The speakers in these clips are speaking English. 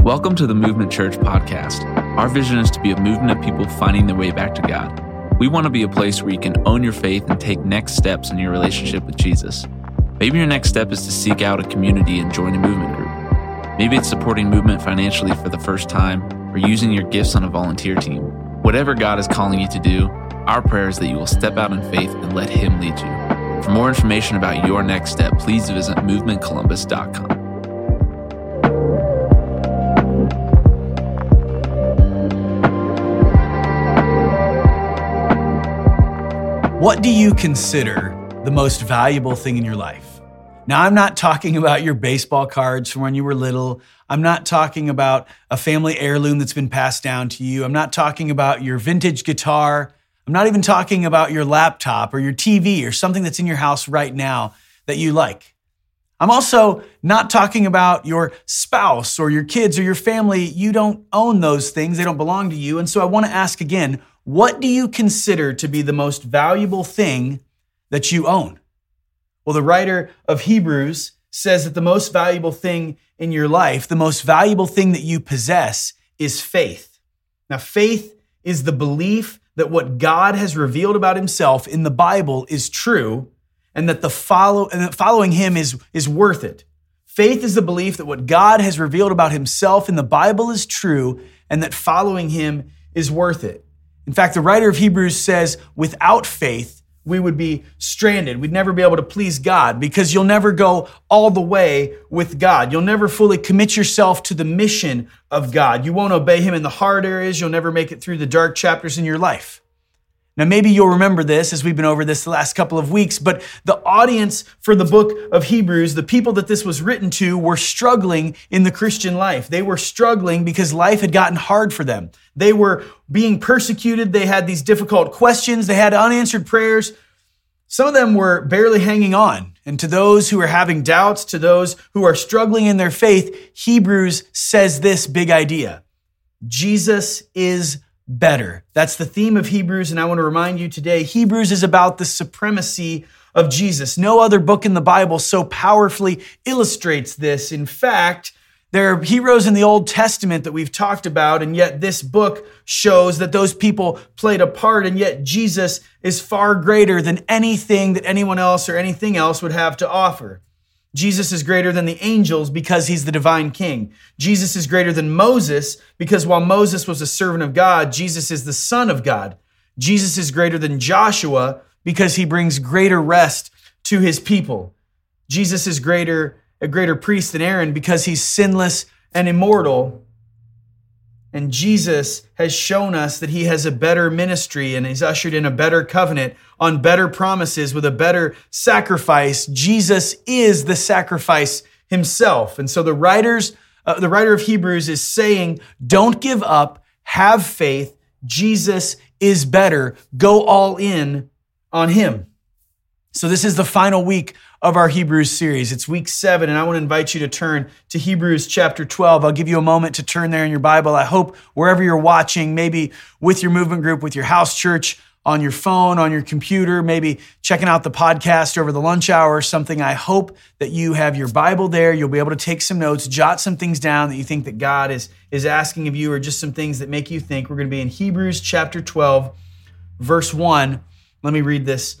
Welcome to the Movement Church podcast. Our vision is to be a movement of people finding their way back to God. We want to be a place where you can own your faith and take next steps in your relationship with Jesus. Maybe your next step is to seek out a community and join a movement group. Maybe it's supporting movement financially for the first time or using your gifts on a volunteer team. Whatever God is calling you to do, our prayer is that you will step out in faith and let Him lead you. For more information about your next step, please visit movementcolumbus.com. What do you consider the most valuable thing in your life? Now, I'm not talking about your baseball cards from when you were little. I'm not talking about a family heirloom that's been passed down to you. I'm not talking about your vintage guitar. I'm not even talking about your laptop or your TV or something that's in your house right now that you like. I'm also not talking about your spouse or your kids or your family. You don't own those things. They don't belong to you. And so I want to ask again, what do you consider to be the most valuable thing that you own? Well, the writer of Hebrews says that the most valuable thing in your life, the most valuable thing that you possess is faith. Now, faith is the belief that what God has revealed about Himself in the Bible is true and that following Him is worth it. Faith is the belief that what God has revealed about Himself in the Bible is true and that following Him is worth it. In fact, the writer of Hebrews says, without faith, we would be stranded. We'd never be able to please God because you'll never go all the way with God. You'll never fully commit yourself to the mission of God. You won't obey Him in the hard areas. You'll never make it through the dark chapters in your life. Now, maybe you'll remember this as we've been over this the last couple of weeks, but the audience for the book of Hebrews, the people that this was written to, were struggling in the Christian life. They were struggling because life had gotten hard for them. They were being persecuted. They had these difficult questions. They had unanswered prayers. Some of them were barely hanging on. And to those who are having doubts, to those who are struggling in their faith, Hebrews says this big idea: Jesus is better. That's the theme of Hebrews, and I want to remind you today, Hebrews is about the supremacy of Jesus. No other book in the Bible so powerfully illustrates this. In fact, there are heroes in the Old Testament that we've talked about, and yet this book shows that those people played a part, and yet Jesus is far greater than anything that anyone else or anything else would have to offer. Jesus is greater than the angels because He's the divine King. Jesus is greater than Moses because while Moses was a servant of God, Jesus is the Son of God. Jesus is greater than Joshua because He brings greater rest to His people. Jesus is a greater priest than Aaron because He's sinless and immortal. And Jesus has shown us that He has a better ministry and He's ushered in a better covenant on better promises with a better sacrifice. Jesus is the sacrifice Himself. And so the writer of Hebrews is saying, don't give up, have faith. Jesus is better. Go all in on Him. So this is the final week of our Hebrews series. It's week 7, and I want to invite you to turn to Hebrews chapter 12. I'll give you a moment to turn there in your Bible. I hope wherever you're watching, maybe with your movement group, with your house church, on your phone, on your computer, maybe checking out the podcast over the lunch hour or something, I hope that you have your Bible there. You'll be able to take some notes, jot some things down that you think that God is asking of you, or just some things that make you think. We're going to be in Hebrews chapter 12, verse 1. Let me read this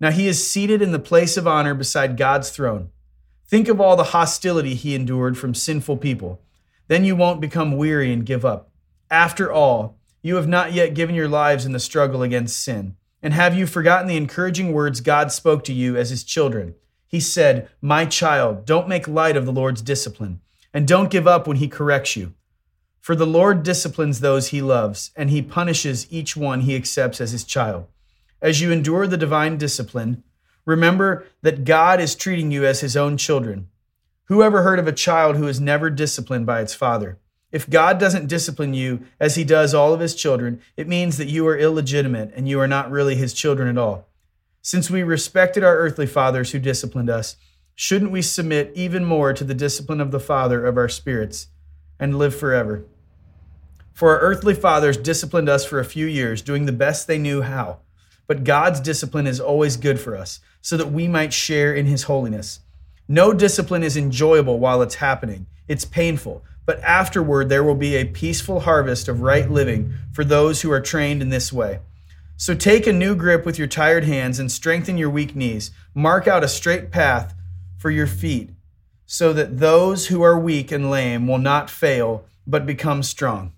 Now He is seated in the place of honor beside God's throne. Think of all the hostility He endured from sinful people. Then you won't become weary and give up. After all, you have not yet given your lives in the struggle against sin. And have you forgotten the encouraging words God spoke to you as His children? He said, my child, don't make light of the Lord's discipline, and don't give up when He corrects you. For the Lord disciplines those He loves, and He punishes each one He accepts as His child. as you endure the divine discipline, remember that God is treating you as his own children. Who ever heard of a child who is never disciplined by its father? If God doesn't discipline you as he does all of his children, it means that you are illegitimate and you are not really his children at all. Since we respected our earthly fathers who disciplined us, shouldn't we submit even more to the discipline of the Father of our spirits and live forever? For our earthly fathers disciplined us for a few years, doing the best they knew how. But God's discipline is always good for us, so that we might share in his holiness. No discipline is enjoyable while it's happening. It's painful. But afterward, there will be a peaceful harvest of right living for those who are trained in this way. So take a new grip with your tired hands and strengthen your weak knees. Mark out a straight path for your feet so that those who are weak and lame will not fail, but become strong.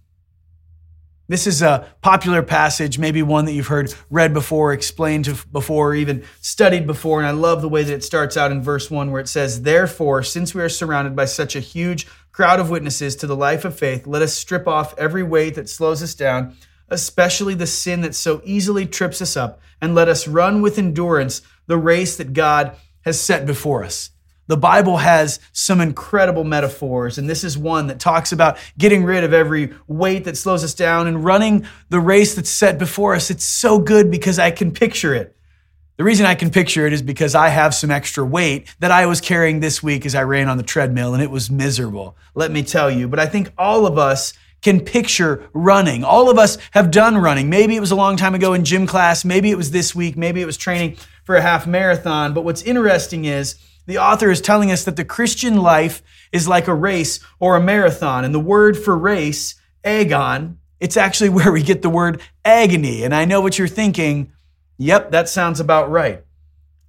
This is a popular passage, maybe one that you've heard read before, explained before, or even studied before. And I love the way that it starts out in verse 1 where it says, "Therefore, since we are surrounded by such a huge crowd of witnesses to the life of faith, let us strip off every weight that slows us down, especially the sin that so easily trips us up, and let us run with endurance the race that God has set before us." The Bible has some incredible metaphors, and this is one that talks about getting rid of every weight that slows us down and running the race that's set before us. It's so good because I can picture it. The reason I can picture it is because I have some extra weight that I was carrying this week as I ran on the treadmill, and it was miserable, let me tell you. But I think all of us can picture running. All of us have done running. Maybe it was a long time ago in gym class. Maybe it was this week. Maybe it was training for a half marathon. But what's interesting is the author is telling us that the Christian life is like a race or a marathon. And the word for race, agon, it's actually where we get the word agony. And I know what you're thinking. Yep, that sounds about right.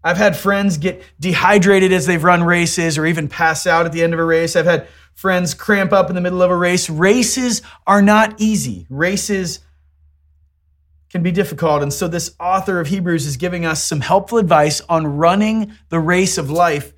I've had friends get dehydrated as they've run races or even pass out at the end of a race. I've had friends cramp up in the middle of a race. Races are not easy. Races can be difficult. And so this author of Hebrews is giving us some helpful advice on running the race of life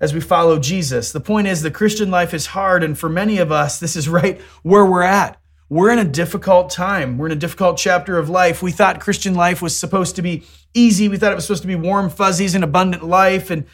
as we follow Jesus. The point is the Christian life is hard, and for many of us, this is right where we're at. We're in a difficult time. We're in a difficult chapter of life. We thought Christian life was supposed to be easy. We thought it was supposed to be warm fuzzies and abundant life. And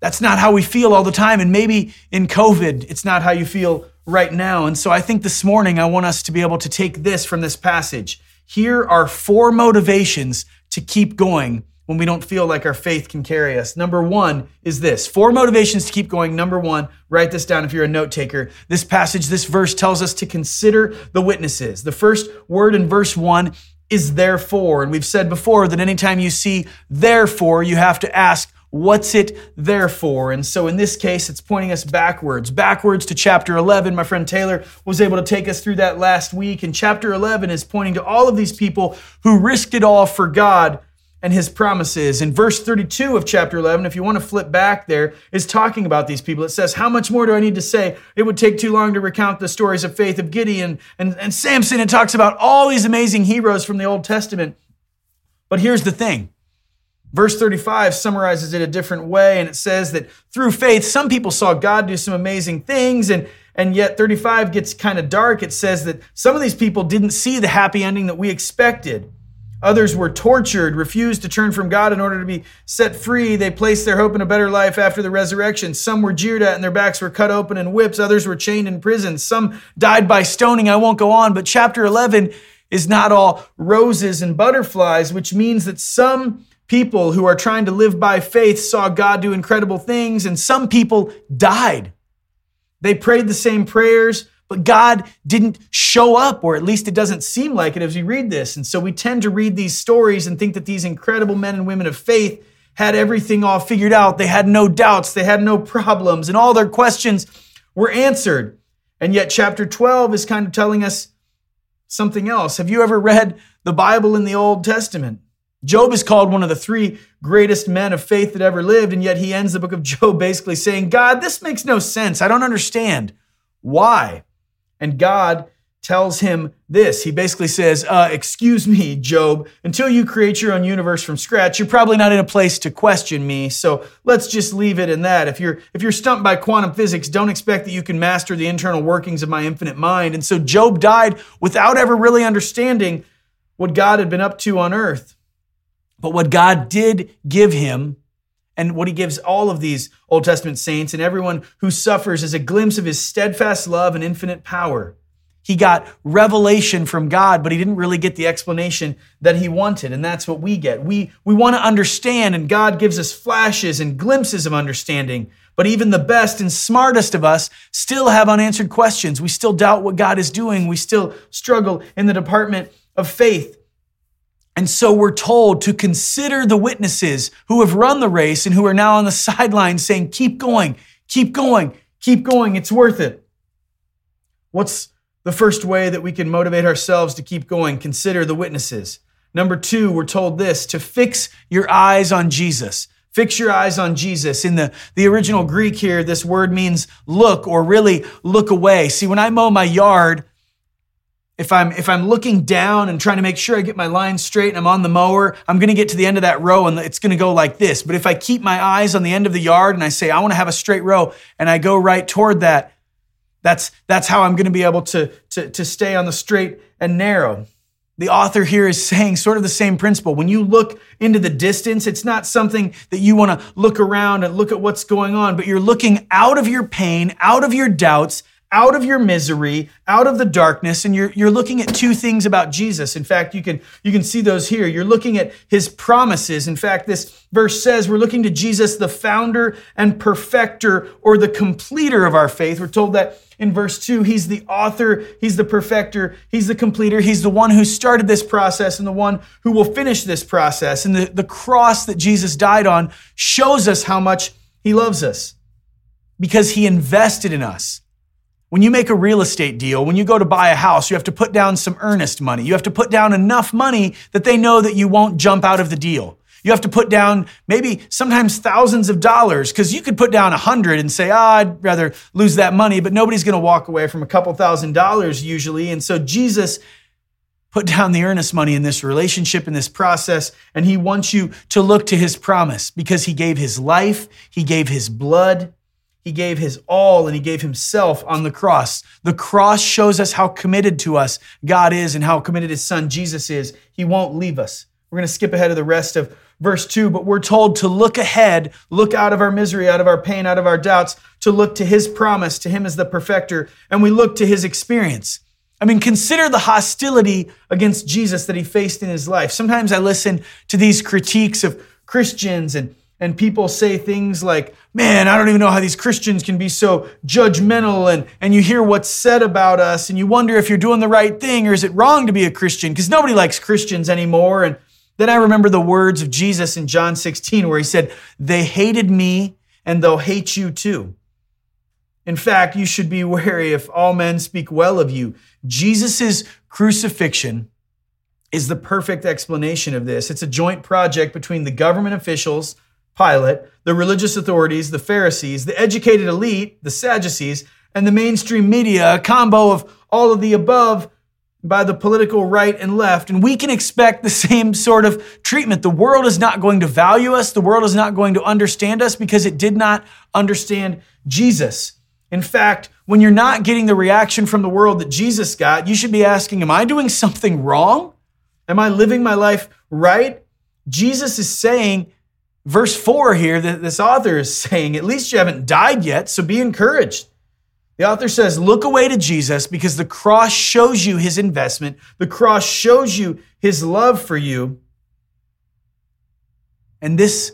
that's not how we feel all the time. And maybe in COVID, it's not how you feel right now. And so I think this morning, I want us to be able to take this from this passage. Here are four motivations to keep going when we don't feel like our faith can carry us. Number one is this. Four motivations to keep going. Number one, write this down if you're a note taker. This passage, this verse tells us to consider the witnesses. The first word in verse 1 is therefore. And we've said before that anytime you see therefore, you have to ask, what's it there for? And so in this case, it's pointing us backwards to chapter 11. My friend Taylor was able to take us through that last week. And chapter 11 is pointing to all of these people who risked it all for God and his promises. In verse 32 of chapter 11, if you want to flip back there, is talking about these people. It says, "How much more do I need to say? It would take too long to recount the stories of faith of Gideon and Samson." It talks about all these amazing heroes from the Old Testament. But here's the thing. Verse 35 summarizes it a different way, and it says that through faith, some people saw God do some amazing things, and yet 35 gets kind of dark. It says that some of these people didn't see the happy ending that we expected. Others were tortured, refused to turn from God in order to be set free. They placed their hope in a better life after the resurrection. Some were jeered at and their backs were cut open in whips. Others were chained in prison. Some died by stoning. I won't go on, but chapter 11 is not all roses and butterflies, which means that some people who are trying to live by faith saw God do incredible things, and some people died. They prayed the same prayers, but God didn't show up, or at least it doesn't seem like it as we read this. And so we tend to read these stories and think that these incredible men and women of faith had everything all figured out. They had no doubts. They had no problems, and all their questions were answered. And yet chapter 12 is kind of telling us something else. Have you ever read the Bible in the Old Testament? Job is called one of the three greatest men of faith that ever lived, and yet he ends the book of Job basically saying, "God, this makes no sense. I don't understand. Why?" And God tells him this. He basically says, "Excuse me, Job, until you create your own universe from scratch, you're probably not in a place to question me, so let's just leave it in that. If you're stumped by quantum physics, don't expect that you can master the internal workings of my infinite mind." And so Job died without ever really understanding what God had been up to on earth. But what God did give him, and what he gives all of these Old Testament saints and everyone who suffers, is a glimpse of his steadfast love and infinite power. He got revelation from God, but he didn't really get the explanation that he wanted. And that's what we get. We want to understand, and God gives us flashes and glimpses of understanding. But even the best and smartest of us still have unanswered questions. We still doubt what God is doing. We still struggle in the department of faith. And so we're told to consider the witnesses who have run the race and who are now on the sidelines saying, keep going, keep going, keep going. It's worth it. What's the first way that we can motivate ourselves to keep going? Consider the witnesses. Number two, we're told this, to fix your eyes on Jesus. Fix your eyes on Jesus. In the original Greek here, this word means look, or really look away. See, when I mow my yard, if I'm looking down and trying to make sure I get my line straight and I'm on the mower, I'm going to get to the end of that row and it's going to go like this. But if I keep my eyes on the end of the yard and I say, I want to have a straight row, and I go right toward that, that's how I'm going to be able to stay on the straight and narrow. The author here is saying sort of the same principle. When you look into the distance, it's not something that you want to look around and look at what's going on, but you're looking out of your pain, out of your doubts, out of your misery, out of the darkness, and you're looking at two things about Jesus. In fact, you can see those here. You're looking at his promises. In fact, this verse says we're looking to Jesus, the founder and perfecter, or the completer of our faith. We're told that in verse 2, he's the author, he's the perfecter, he's the completer, he's the one who started this process and the one who will finish this process. And the cross that Jesus died on shows us how much he loves us because he invested in us. When you make a real estate deal, when you go to buy a house, you have to put down some earnest money. You have to put down enough money that they know that you won't jump out of the deal. You have to put down maybe sometimes thousands of dollars, because you could put down 100 and say, I'd rather lose that money, but nobody's going to walk away from a couple $1,000s usually. And so Jesus put down the earnest money in this relationship, in this process, and he wants you to look to his promise because he gave his life, he gave his blood, he gave his all, and he gave himself on the cross. The cross shows us how committed to us God is and how committed his son Jesus is. He won't leave us. We're going to skip ahead of the rest of verse 2, but we're told to look ahead, look out of our misery, out of our pain, out of our doubts, to look to his promise, to him as the perfecter, and we look to his experience. I mean, consider the hostility against Jesus that he faced in his life. Sometimes I listen to these critiques of Christians, and people say things like, man, I don't even know how these Christians can be so judgmental. And you hear what's said about us and you wonder if you're doing the right thing, or is it wrong to be a Christian? Because nobody likes Christians anymore. And then I remember the words of Jesus in John 16, where he said, they hated me and they'll hate you too. In fact, you should be wary if all men speak well of you. Jesus's crucifixion is the perfect explanation of this. It's a joint project between the government officials, Pilate, the religious authorities, the Pharisees, the educated elite, the Sadducees, and the mainstream media, a combo of all of the above by the political right and left. And we can expect the same sort of treatment. The world is not going to value us. The world is not going to understand us because it did not understand Jesus. In fact, when you're not getting the reaction from the world that Jesus got, you should be asking, am I doing something wrong? Am I living my life right? Jesus is saying, verse 4 here, this author is saying, at least you haven't died yet, so be encouraged. The author says, look away to Jesus because the cross shows you his investment. The cross shows you his love for you. And this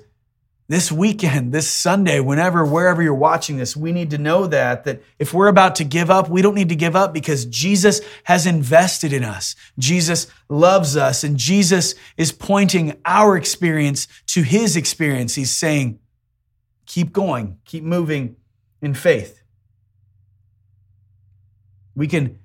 weekend, this Sunday, whenever, wherever you're watching this, we need to know that if we're about to give up, we don't need to give up because Jesus has invested in us. Jesus loves us, and Jesus is pointing our experience to his experience. He's saying, keep going, keep moving in faith. We can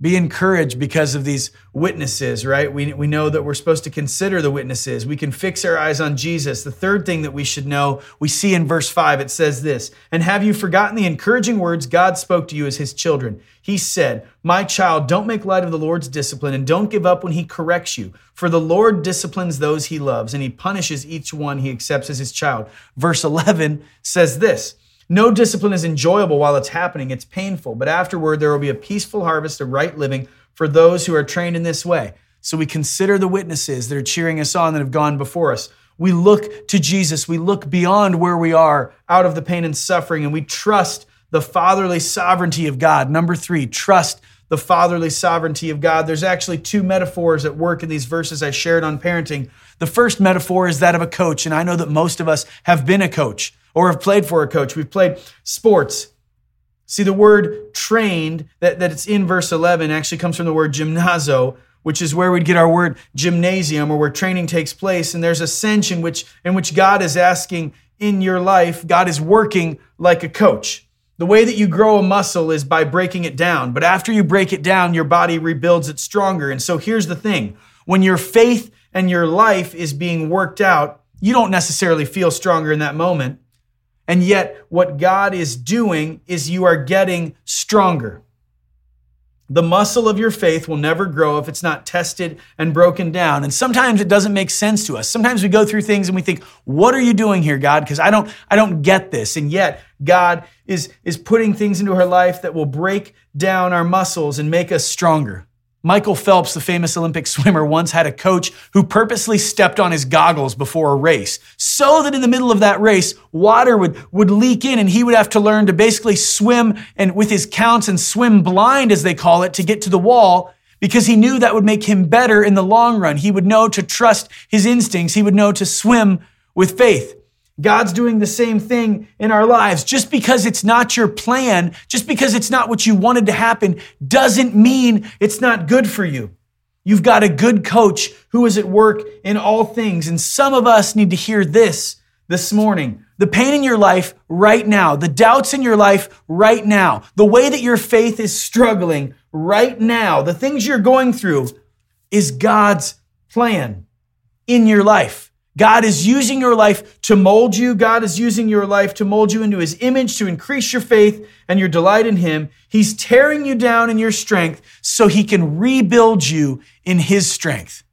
be encouraged because of these witnesses, right? We know that we're supposed to consider the witnesses. We can fix our eyes on Jesus. The third thing that we should know, we see in verse 5, it says this, and have you forgotten the encouraging words God spoke to you as his children? He said, my child, don't make light of the Lord's discipline and don't give up when he corrects you. For the Lord disciplines those he loves and he punishes each one he accepts as his child. Verse 11 says this, no discipline is enjoyable while it's happening. It's painful, but afterward, there will be a peaceful harvest of right living for those who are trained in this way. So we consider the witnesses that are cheering us on that have gone before us. We look to Jesus. We look beyond where we are, out of the pain and suffering, and we trust the fatherly sovereignty of God. Number three, trust the fatherly sovereignty of God. There's actually two metaphors at work in these verses I shared on parenting. The first metaphor is that of a coach, and I know that most of us have been a coach or have played for a coach. We've played sports. See, the word trained, that it's in verse 11, actually comes from the word gymnazo, which is where we'd get our word gymnasium, or where training takes place. And there's a sense in which God is asking in your life, God is working like a coach. The way that you grow a muscle is by breaking it down. But after you break it down, your body rebuilds it stronger. And so here's the thing. When your faith and your life is being worked out, you don't necessarily feel stronger in that moment. And yet what God is doing is you are getting stronger. The muscle of your faith will never grow if it's not tested and broken down. And sometimes it doesn't make sense to us. Sometimes we go through things and we think, what are you doing here, God? Because I don't get this. And yet God is putting things into our life that will break down our muscles and make us stronger. Michael Phelps, the famous Olympic swimmer, once had a coach who purposely stepped on his goggles before a race so that in the middle of that race, water would leak in and he would have to learn to basically swim and with his counts and swim blind, as they call it, to get to the wall, because he knew that would make him better in the long run. He would know to trust his instincts. He would know to swim with faith. God's doing the same thing in our lives. Just because it's not your plan, just because it's not what you wanted to happen, doesn't mean it's not good for you. You've got a good coach who is at work in all things. And some of us need to hear this morning. The pain in your life right now, the doubts in your life right now, the way that your faith is struggling right now, the things you're going through is God's plan in your life. God is using your life to mold you. God is using your life to mold you into his image, to increase your faith and your delight in him. He's tearing you down in your strength so he can rebuild you in his strength.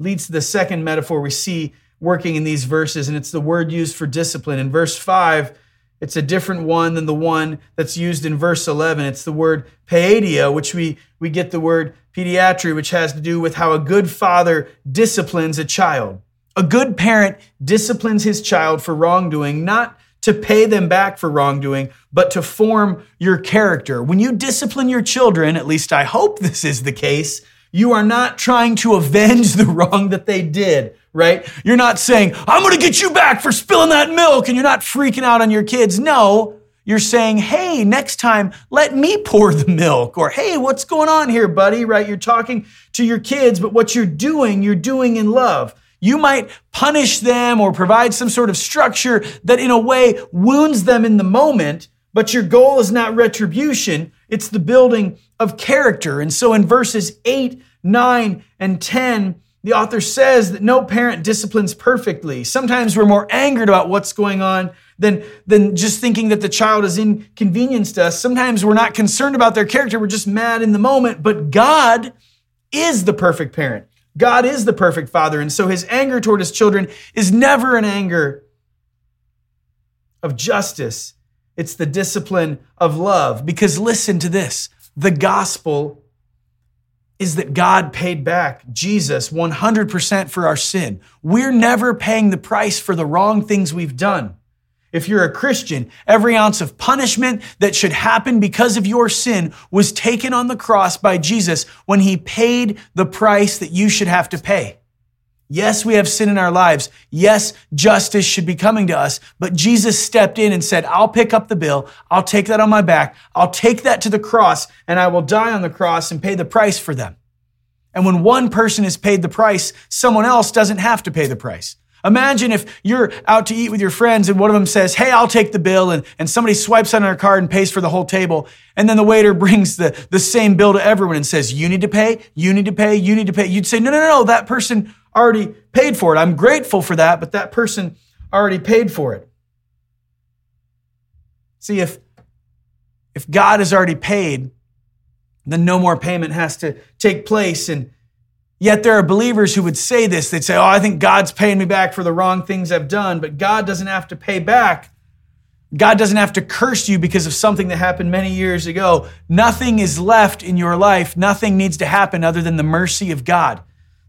Leads to the second metaphor we see working in these verses, and it's the word used for discipline. In verse 5, it's a different one than the one that's used in verse 11. It's the word paedia, which we get the word pediatry, which has to do with how a good father disciplines a child. A good parent disciplines his child for wrongdoing, not to pay them back for wrongdoing, but to form your character. When you discipline your children, at least I hope this is the case, you are not trying to avenge the wrong that they did, right? You're not saying, I'm going to get you back for spilling that milk, and you're not freaking out on your kids. No, you're saying, hey, next time, let me pour the milk, or hey, what's going on here, buddy, right? You're talking to your kids, but what you're doing in love. You might punish them or provide some sort of structure that in a way wounds them in the moment, but your goal is not retribution. It's the building of character. And so in verses 8, 9, and 10, the author says that no parent disciplines perfectly. Sometimes we're more angered about what's going on than just thinking that the child is inconvenienced us. Sometimes we're not concerned about their character. We're just mad in the moment. But God is the perfect parent. God is the perfect father. And so his anger toward his children is never an anger of justice. It's the discipline of love. Because listen to this. The gospel is that God paid back, Jesus, 100% for our sin. We're never paying the price for the wrong things we've done. If you're a Christian, every ounce of punishment that should happen because of your sin was taken on the cross by Jesus when he paid the price that you should have to pay. Yes, we have sin in our lives. Yes, justice should be coming to us. But Jesus stepped in and said, I'll pick up the bill. I'll take that on my back. I'll take that to the cross, and I will die on the cross and pay the price for them. And when one person has paid the price, someone else doesn't have to pay the price. Imagine if you're out to eat with your friends and one of them says, hey, I'll take the bill, and somebody swipes on their card and pays for the whole table. And then the waiter brings the same bill to everyone and says, you need to pay, you need to pay, you need to pay. You'd say, no, that person already paid for it. I'm grateful for that, but that person already paid for it. See, if God has already paid, then no more payment has to take place. And yet there are believers who would say this. They'd say, I think God's paying me back for the wrong things I've done, but God doesn't have to pay back. God doesn't have to curse you because of something that happened many years ago. Nothing is left in your life. Nothing needs to happen other than the mercy of God,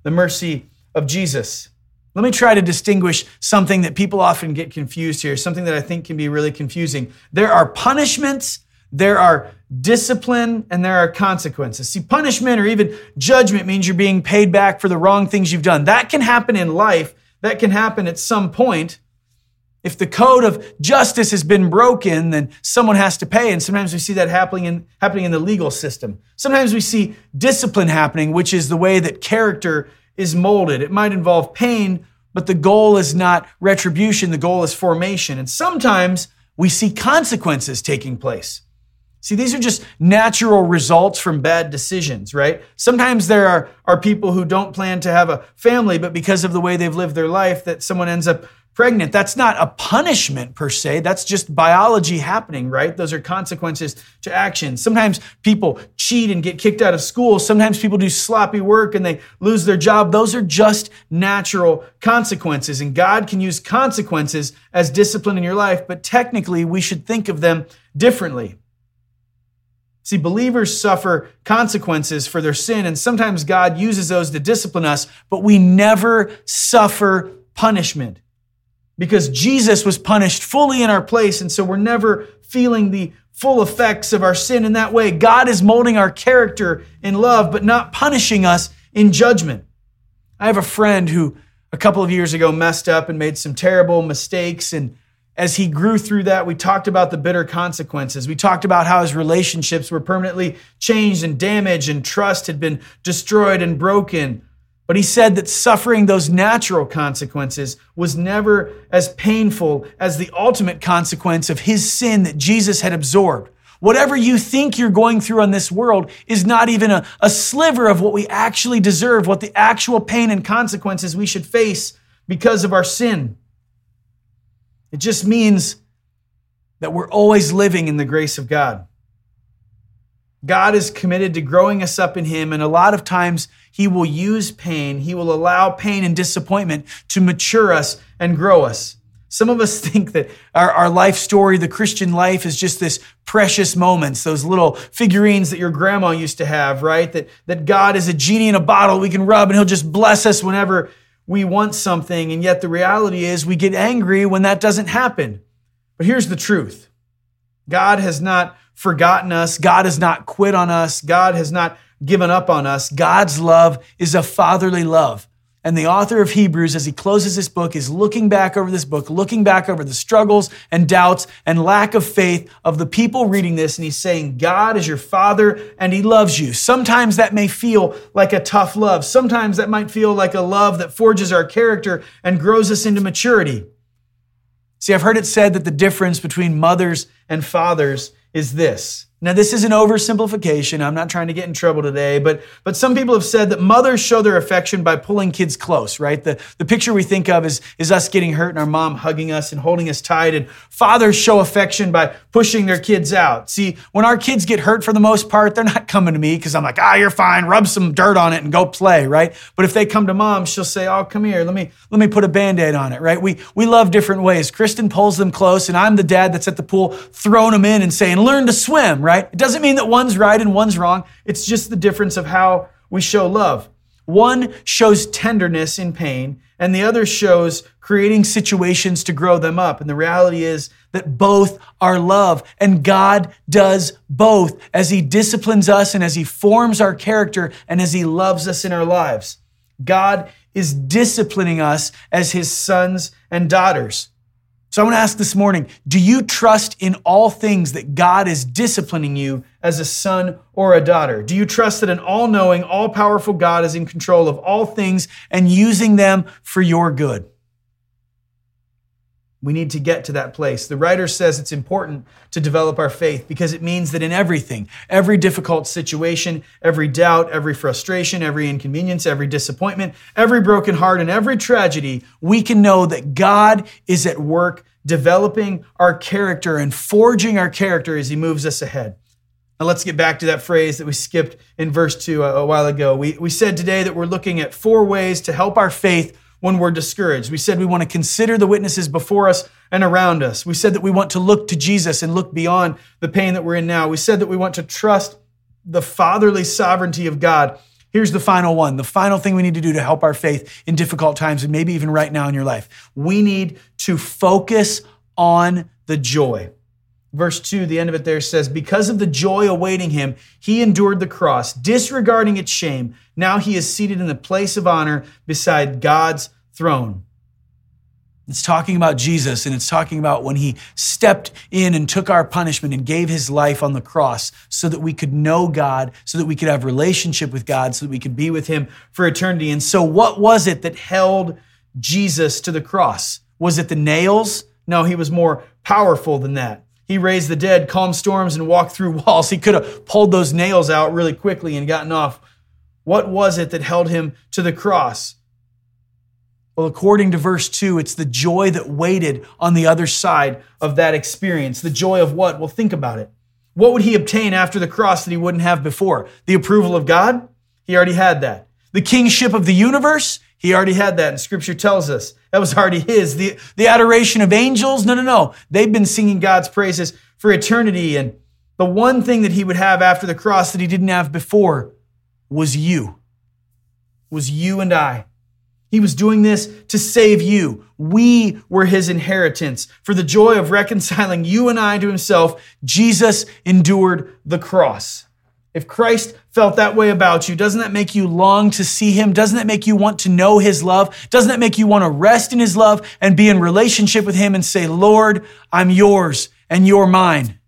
the mercy of Jesus. Let me try to distinguish something that people often get confused here, something that I think can be really confusing. There are punishments, there are discipline, and there are consequences. See, punishment or even judgment means you're being paid back for the wrong things you've done. That can happen in life. That can happen at some point. If the code of justice has been broken, then someone has to pay. And sometimes we see that happening in the legal system. Sometimes we see discipline happening, which is the way that character is molded. It might involve pain, but the goal is not retribution. The goal is formation. And sometimes we see consequences taking place. See, these are just natural results from bad decisions, right? Sometimes there are people who don't plan to have a family, but because of the way they've lived their life, that someone ends up pregnant. That's not a punishment per se. That's just biology happening, right? Those are consequences to action. Sometimes people cheat and get kicked out of school. Sometimes people do sloppy work and they lose their job. Those are just natural consequences. And God can use consequences as discipline in your life, but technically we should think of them differently. See, believers suffer consequences for their sin, and sometimes God uses those to discipline us, but we never suffer punishment, because Jesus was punished fully in our place, and so we're never feeling the full effects of our sin in that way. God is molding our character in love, but not punishing us in judgment. I have a friend who a couple of years ago messed up and made some terrible mistakes, and as he grew through that, we talked about the bitter consequences. We talked about how his relationships were permanently changed and damaged, and trust had been destroyed and broken. But he said that suffering those natural consequences was never as painful as the ultimate consequence of his sin that Jesus had absorbed. Whatever you think you're going through on this world is not even a sliver of what we actually deserve, what the actual pain and consequences we should face because of our sin. It just means that we're always living in the grace of God. God is committed to growing us up in Him, and a lot of times He will use pain. He will allow pain and disappointment to mature us and grow us. Some of us think that our life story, the Christian life, is just this precious moments, those little figurines that your grandma used to have, right? That God is a genie in a bottle we can rub, and He'll just bless us whenever we want something. And yet the reality is we get angry when that doesn't happen. But here's the truth. God has not forgotten us. God has not quit on us. God has not given up on us. God's love is a fatherly love. And the author of Hebrews, as he closes this book, is looking back over this book, looking back over the struggles and doubts and lack of faith of the people reading this. And he's saying, God is your father and he loves you. Sometimes that may feel like a tough love. Sometimes that might feel like a love that forges our character and grows us into maturity. See, I've heard it said that the difference between mothers and fathers is this. Now, this is an oversimplification. I'm not trying to get in trouble today, but some people have said that mothers show their affection by pulling kids close, right? The picture we think of is us getting hurt and our mom hugging us and holding us tight, and fathers show affection by pushing their kids out. See, when our kids get hurt, for the most part, they're not coming to me because I'm like, you're fine, rub some dirt on it and go play, right? But if they come to mom, she'll say, come here, let me put a Band-Aid on it, right? We love different ways. Kristen pulls them close, and I'm the dad that's at the pool throwing them in and saying, learn to swim, right? It doesn't mean that one's right and one's wrong. It's just the difference of how we show love. One shows tenderness in pain, and the other shows creating situations to grow them up. And the reality is that both are love, and God does both as He disciplines us and as He forms our character and as He loves us in our lives. God is disciplining us as His sons and daughters. So I want to ask this morning, do you trust in all things that God is disciplining you as a son or a daughter? Do you trust that an all-knowing, all-powerful God is in control of all things and using them for your good? We need to get to that place. The writer says it's important to develop our faith because it means that in everything, every difficult situation, every doubt, every frustration, every inconvenience, every disappointment, every broken heart, and every tragedy, we can know that God is at work developing our character and forging our character as He moves us ahead. Now let's get back to that phrase that we skipped in verse 2 a while ago. We said today that we're looking at 4 ways to help our faith when we're discouraged. We said we want to consider the witnesses before us and around us. We said that we want to look to Jesus and look beyond the pain that we're in now. We said that we want to trust the fatherly sovereignty of God. Here's the final one, the final thing we need to do to help our faith in difficult times and maybe even right now in your life. We need to focus on the joy. Verse 2, the end of it there says, because of the joy awaiting him, he endured the cross, disregarding its shame. Now he is seated in the place of honor beside God's throne. It's talking about Jesus, and it's talking about when he stepped in and took our punishment and gave his life on the cross so that we could know God, so that we could have relationship with God, so that we could be with him for eternity. And so what was it that held Jesus to the cross? Was it the nails? No, he was more powerful than that. He raised the dead, calmed storms, and walked through walls. He could have pulled those nails out really quickly and gotten off. What was it that held him to the cross? Well, according to verse 2, it's the joy that waited on the other side of that experience. The joy of what? Well, think about it. What would he obtain after the cross that he wouldn't have before? The approval of God? He already had that. The kingship of the universe? He already had that, and Scripture tells us. That was already his. The adoration of angels? No. They've been singing God's praises for eternity, and the one thing that he would have after the cross that he didn't have before was you. Was you and I. He was doing this to save you. We were his inheritance. For the joy of reconciling you and I to himself, Jesus endured the cross. If Christ felt that way about you, doesn't that make you long to see him? Doesn't that make you want to know his love? Doesn't that make you want to rest in his love and be in relationship with him and say, Lord, I'm yours and you're mine?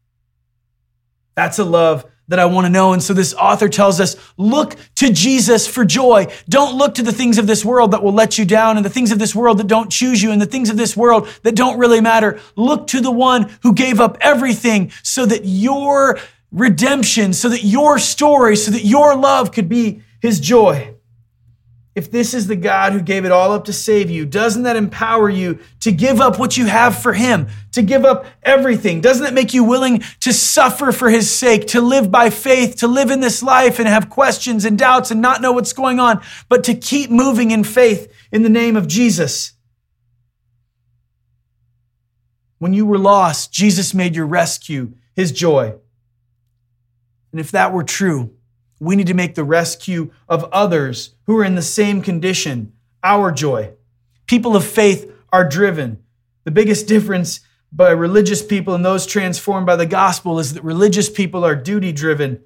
That's a love that I want to know. And so this author tells us, look to Jesus for joy. Don't look to the things of this world that will let you down and the things of this world that don't choose you and the things of this world that don't really matter. Look to the one who gave up everything so that your redemption, so that your story, so that your love could be his joy. If this is the God who gave it all up to save you, doesn't that empower you to give up what you have for him, to give up everything? Doesn't that make you willing to suffer for his sake, to live by faith, to live in this life and have questions and doubts and not know what's going on, but to keep moving in faith in the name of Jesus? When you were lost, Jesus made your rescue his joy. And if that were true, we need to make the rescue of others who are in the same condition our joy. People of faith are driven. The biggest difference by religious people and those transformed by the gospel is that religious people are duty-driven.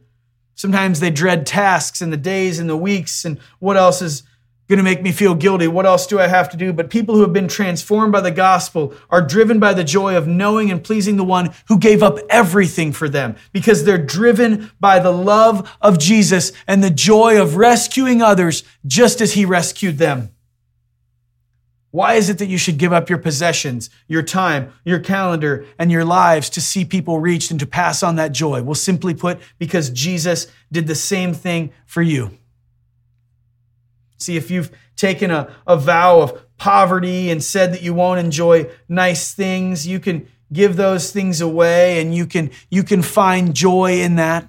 Sometimes they dread tasks and the days and the weeks and what else is going to make me feel guilty? What else do I have to do? But people who have been transformed by the gospel are driven by the joy of knowing and pleasing the one who gave up everything for them, because they're driven by the love of Jesus and the joy of rescuing others just as he rescued them. Why is it that you should give up your possessions, your time, your calendar, and your lives to see people reached and to pass on that joy? Well, simply put, because Jesus did the same thing for you. See, if you've taken a vow of poverty and said that you won't enjoy nice things, you can give those things away and you can find joy in that.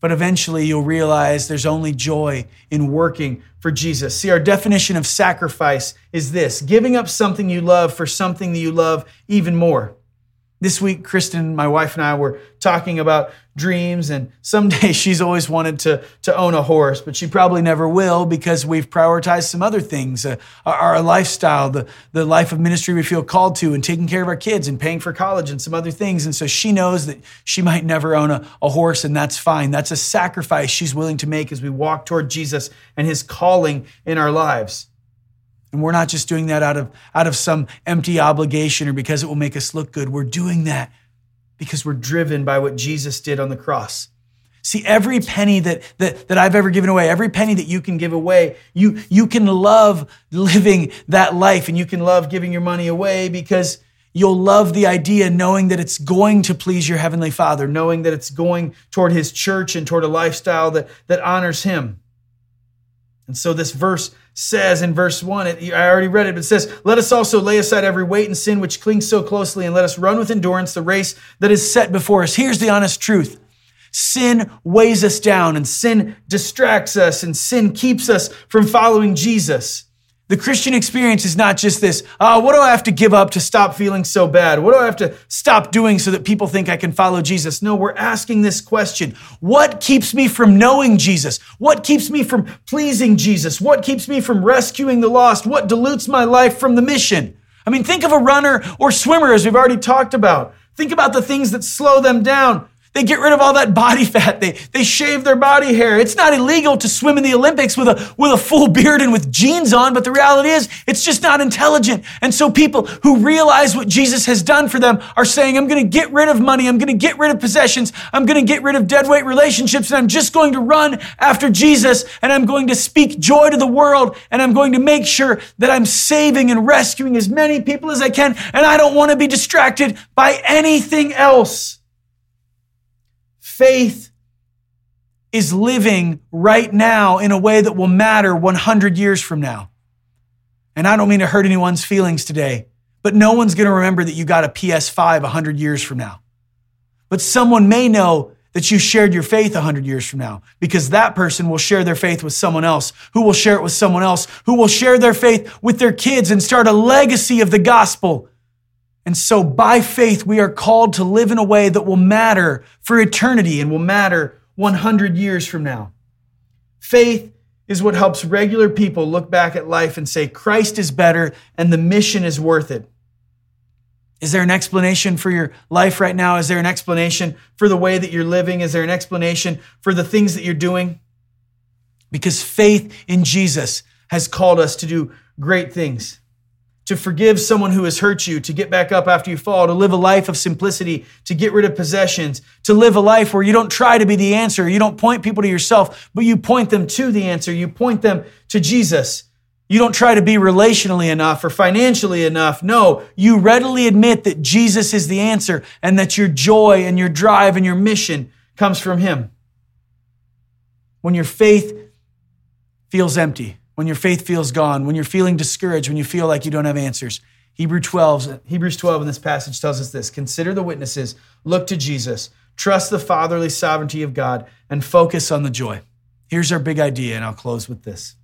But eventually you'll realize there's only joy in working for Jesus. See, our definition of sacrifice is this: giving up something you love for something that you love even more. This week, Kristen, my wife, and I were talking about dreams, and someday she's always wanted to own a horse, but she probably never will because we've prioritized some other things, our lifestyle, the life of ministry we feel called to, and taking care of our kids and paying for college and some other things. And so she knows that she might never own a horse, and that's fine. That's a sacrifice she's willing to make as we walk toward Jesus and his calling in our lives. And we're not just doing that out of some empty obligation or because it will make us look good. We're doing that because we're driven by what Jesus did on the cross. See, every penny that I've ever given away, every penny that you can give away, you can love living that life, and you can love giving your money away because you'll love the idea knowing that it's going to please your Heavenly Father, knowing that it's going toward his church and toward a lifestyle that honors him. And so this verse says in verse 1, I already read it, but it says, let us also lay aside every weight and sin which clings so closely, and let us run with endurance the race that is set before us. Here's the honest truth. Sin weighs us down, and sin distracts us, and sin keeps us from following Jesus. The Christian experience is not just this, what do I have to give up to stop feeling so bad? What do I have to stop doing so that people think I can follow Jesus? No, we're asking this question. What keeps me from knowing Jesus? What keeps me from pleasing Jesus? What keeps me from rescuing the lost? What dilutes my life from the mission? I mean, think of a runner or swimmer, as we've already talked about. Think about the things that slow them down. They get rid of all that body fat. They shave their body hair. It's not illegal to swim in the Olympics with a full beard and with jeans on, but the reality is it's just not intelligent. And so people who realize what Jesus has done for them are saying, I'm going to get rid of money. I'm going to get rid of possessions. I'm going to get rid of dead weight relationships. And I'm just going to run after Jesus, and I'm going to speak joy to the world, and I'm going to make sure that I'm saving and rescuing as many people as I can. And I don't want to be distracted by anything else. Faith is living right now in a way that will matter 100 years from now. And I don't mean to hurt anyone's feelings today, but no one's going to remember that you got a PS5 100 years from now. But someone may know that you shared your faith 100 years from now, because that person will share their faith with someone else, who will share it with someone else, who will share their faith with their kids and start a legacy of the gospel. And so by faith, we are called to live in a way that will matter for eternity and will matter 100 years from now. Faith is what helps regular people look back at life and say, Christ is better and the mission is worth it. Is there an explanation for your life right now? Is there an explanation for the way that you're living? Is there an explanation for the things that you're doing? Because faith in Jesus has called us to do great things. To forgive someone who has hurt you, to get back up after you fall, to live a life of simplicity, to get rid of possessions, to live a life where you don't try to be the answer. You don't point people to yourself, but you point them to the answer. You point them to Jesus. You don't try to be relationally enough or financially enough. No, you readily admit that Jesus is the answer and that your joy and your drive and your mission comes from Him. When your faith feels empty, when your faith feels gone, when you're feeling discouraged, when you feel like you don't have answers. Hebrews 12 in this passage tells us this. Consider the witnesses, look to Jesus, trust the fatherly sovereignty of God, and focus on the joy. Here's our big idea, and I'll close with this.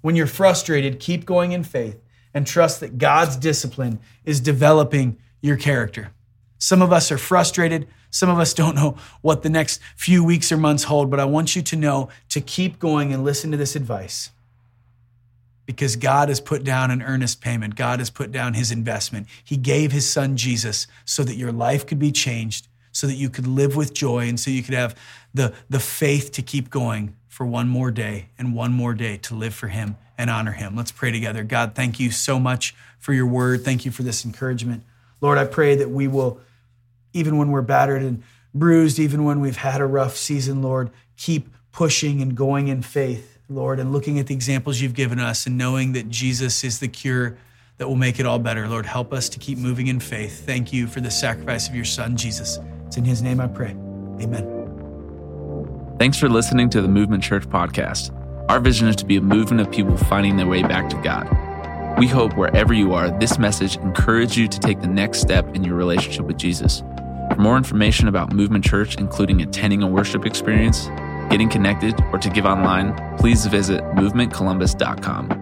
When you're frustrated, keep going in faith and trust that God's discipline is developing your character. Some of us are frustrated. Some of us don't know what the next few weeks or months hold, but I want you to know to keep going and listen to this advice. Because God has put down an earnest payment. God has put down His investment. He gave His Son Jesus so that your life could be changed, so that you could live with joy, and so you could have the faith to keep going for one more day and one more day to live for Him and honor Him. Let's pray together. God, thank you so much for your word. Thank you for this encouragement. Lord, I pray that we will, even when we're battered and bruised, even when we've had a rough season, Lord, keep pushing and going in faith, Lord, and looking at the examples you've given us and knowing that Jesus is the cure that will make it all better. Lord, help us to keep moving in faith. Thank you for the sacrifice of your Son, Jesus. It's in His name I pray. Amen. Thanks for listening to the Movement Church podcast. Our vision is to be a movement of people finding their way back to God. We hope wherever you are, this message encourages you to take the next step in your relationship with Jesus. For more information about Movement Church, including attending a worship experience, getting connected, or to give online, please visit movementcolumbus.com.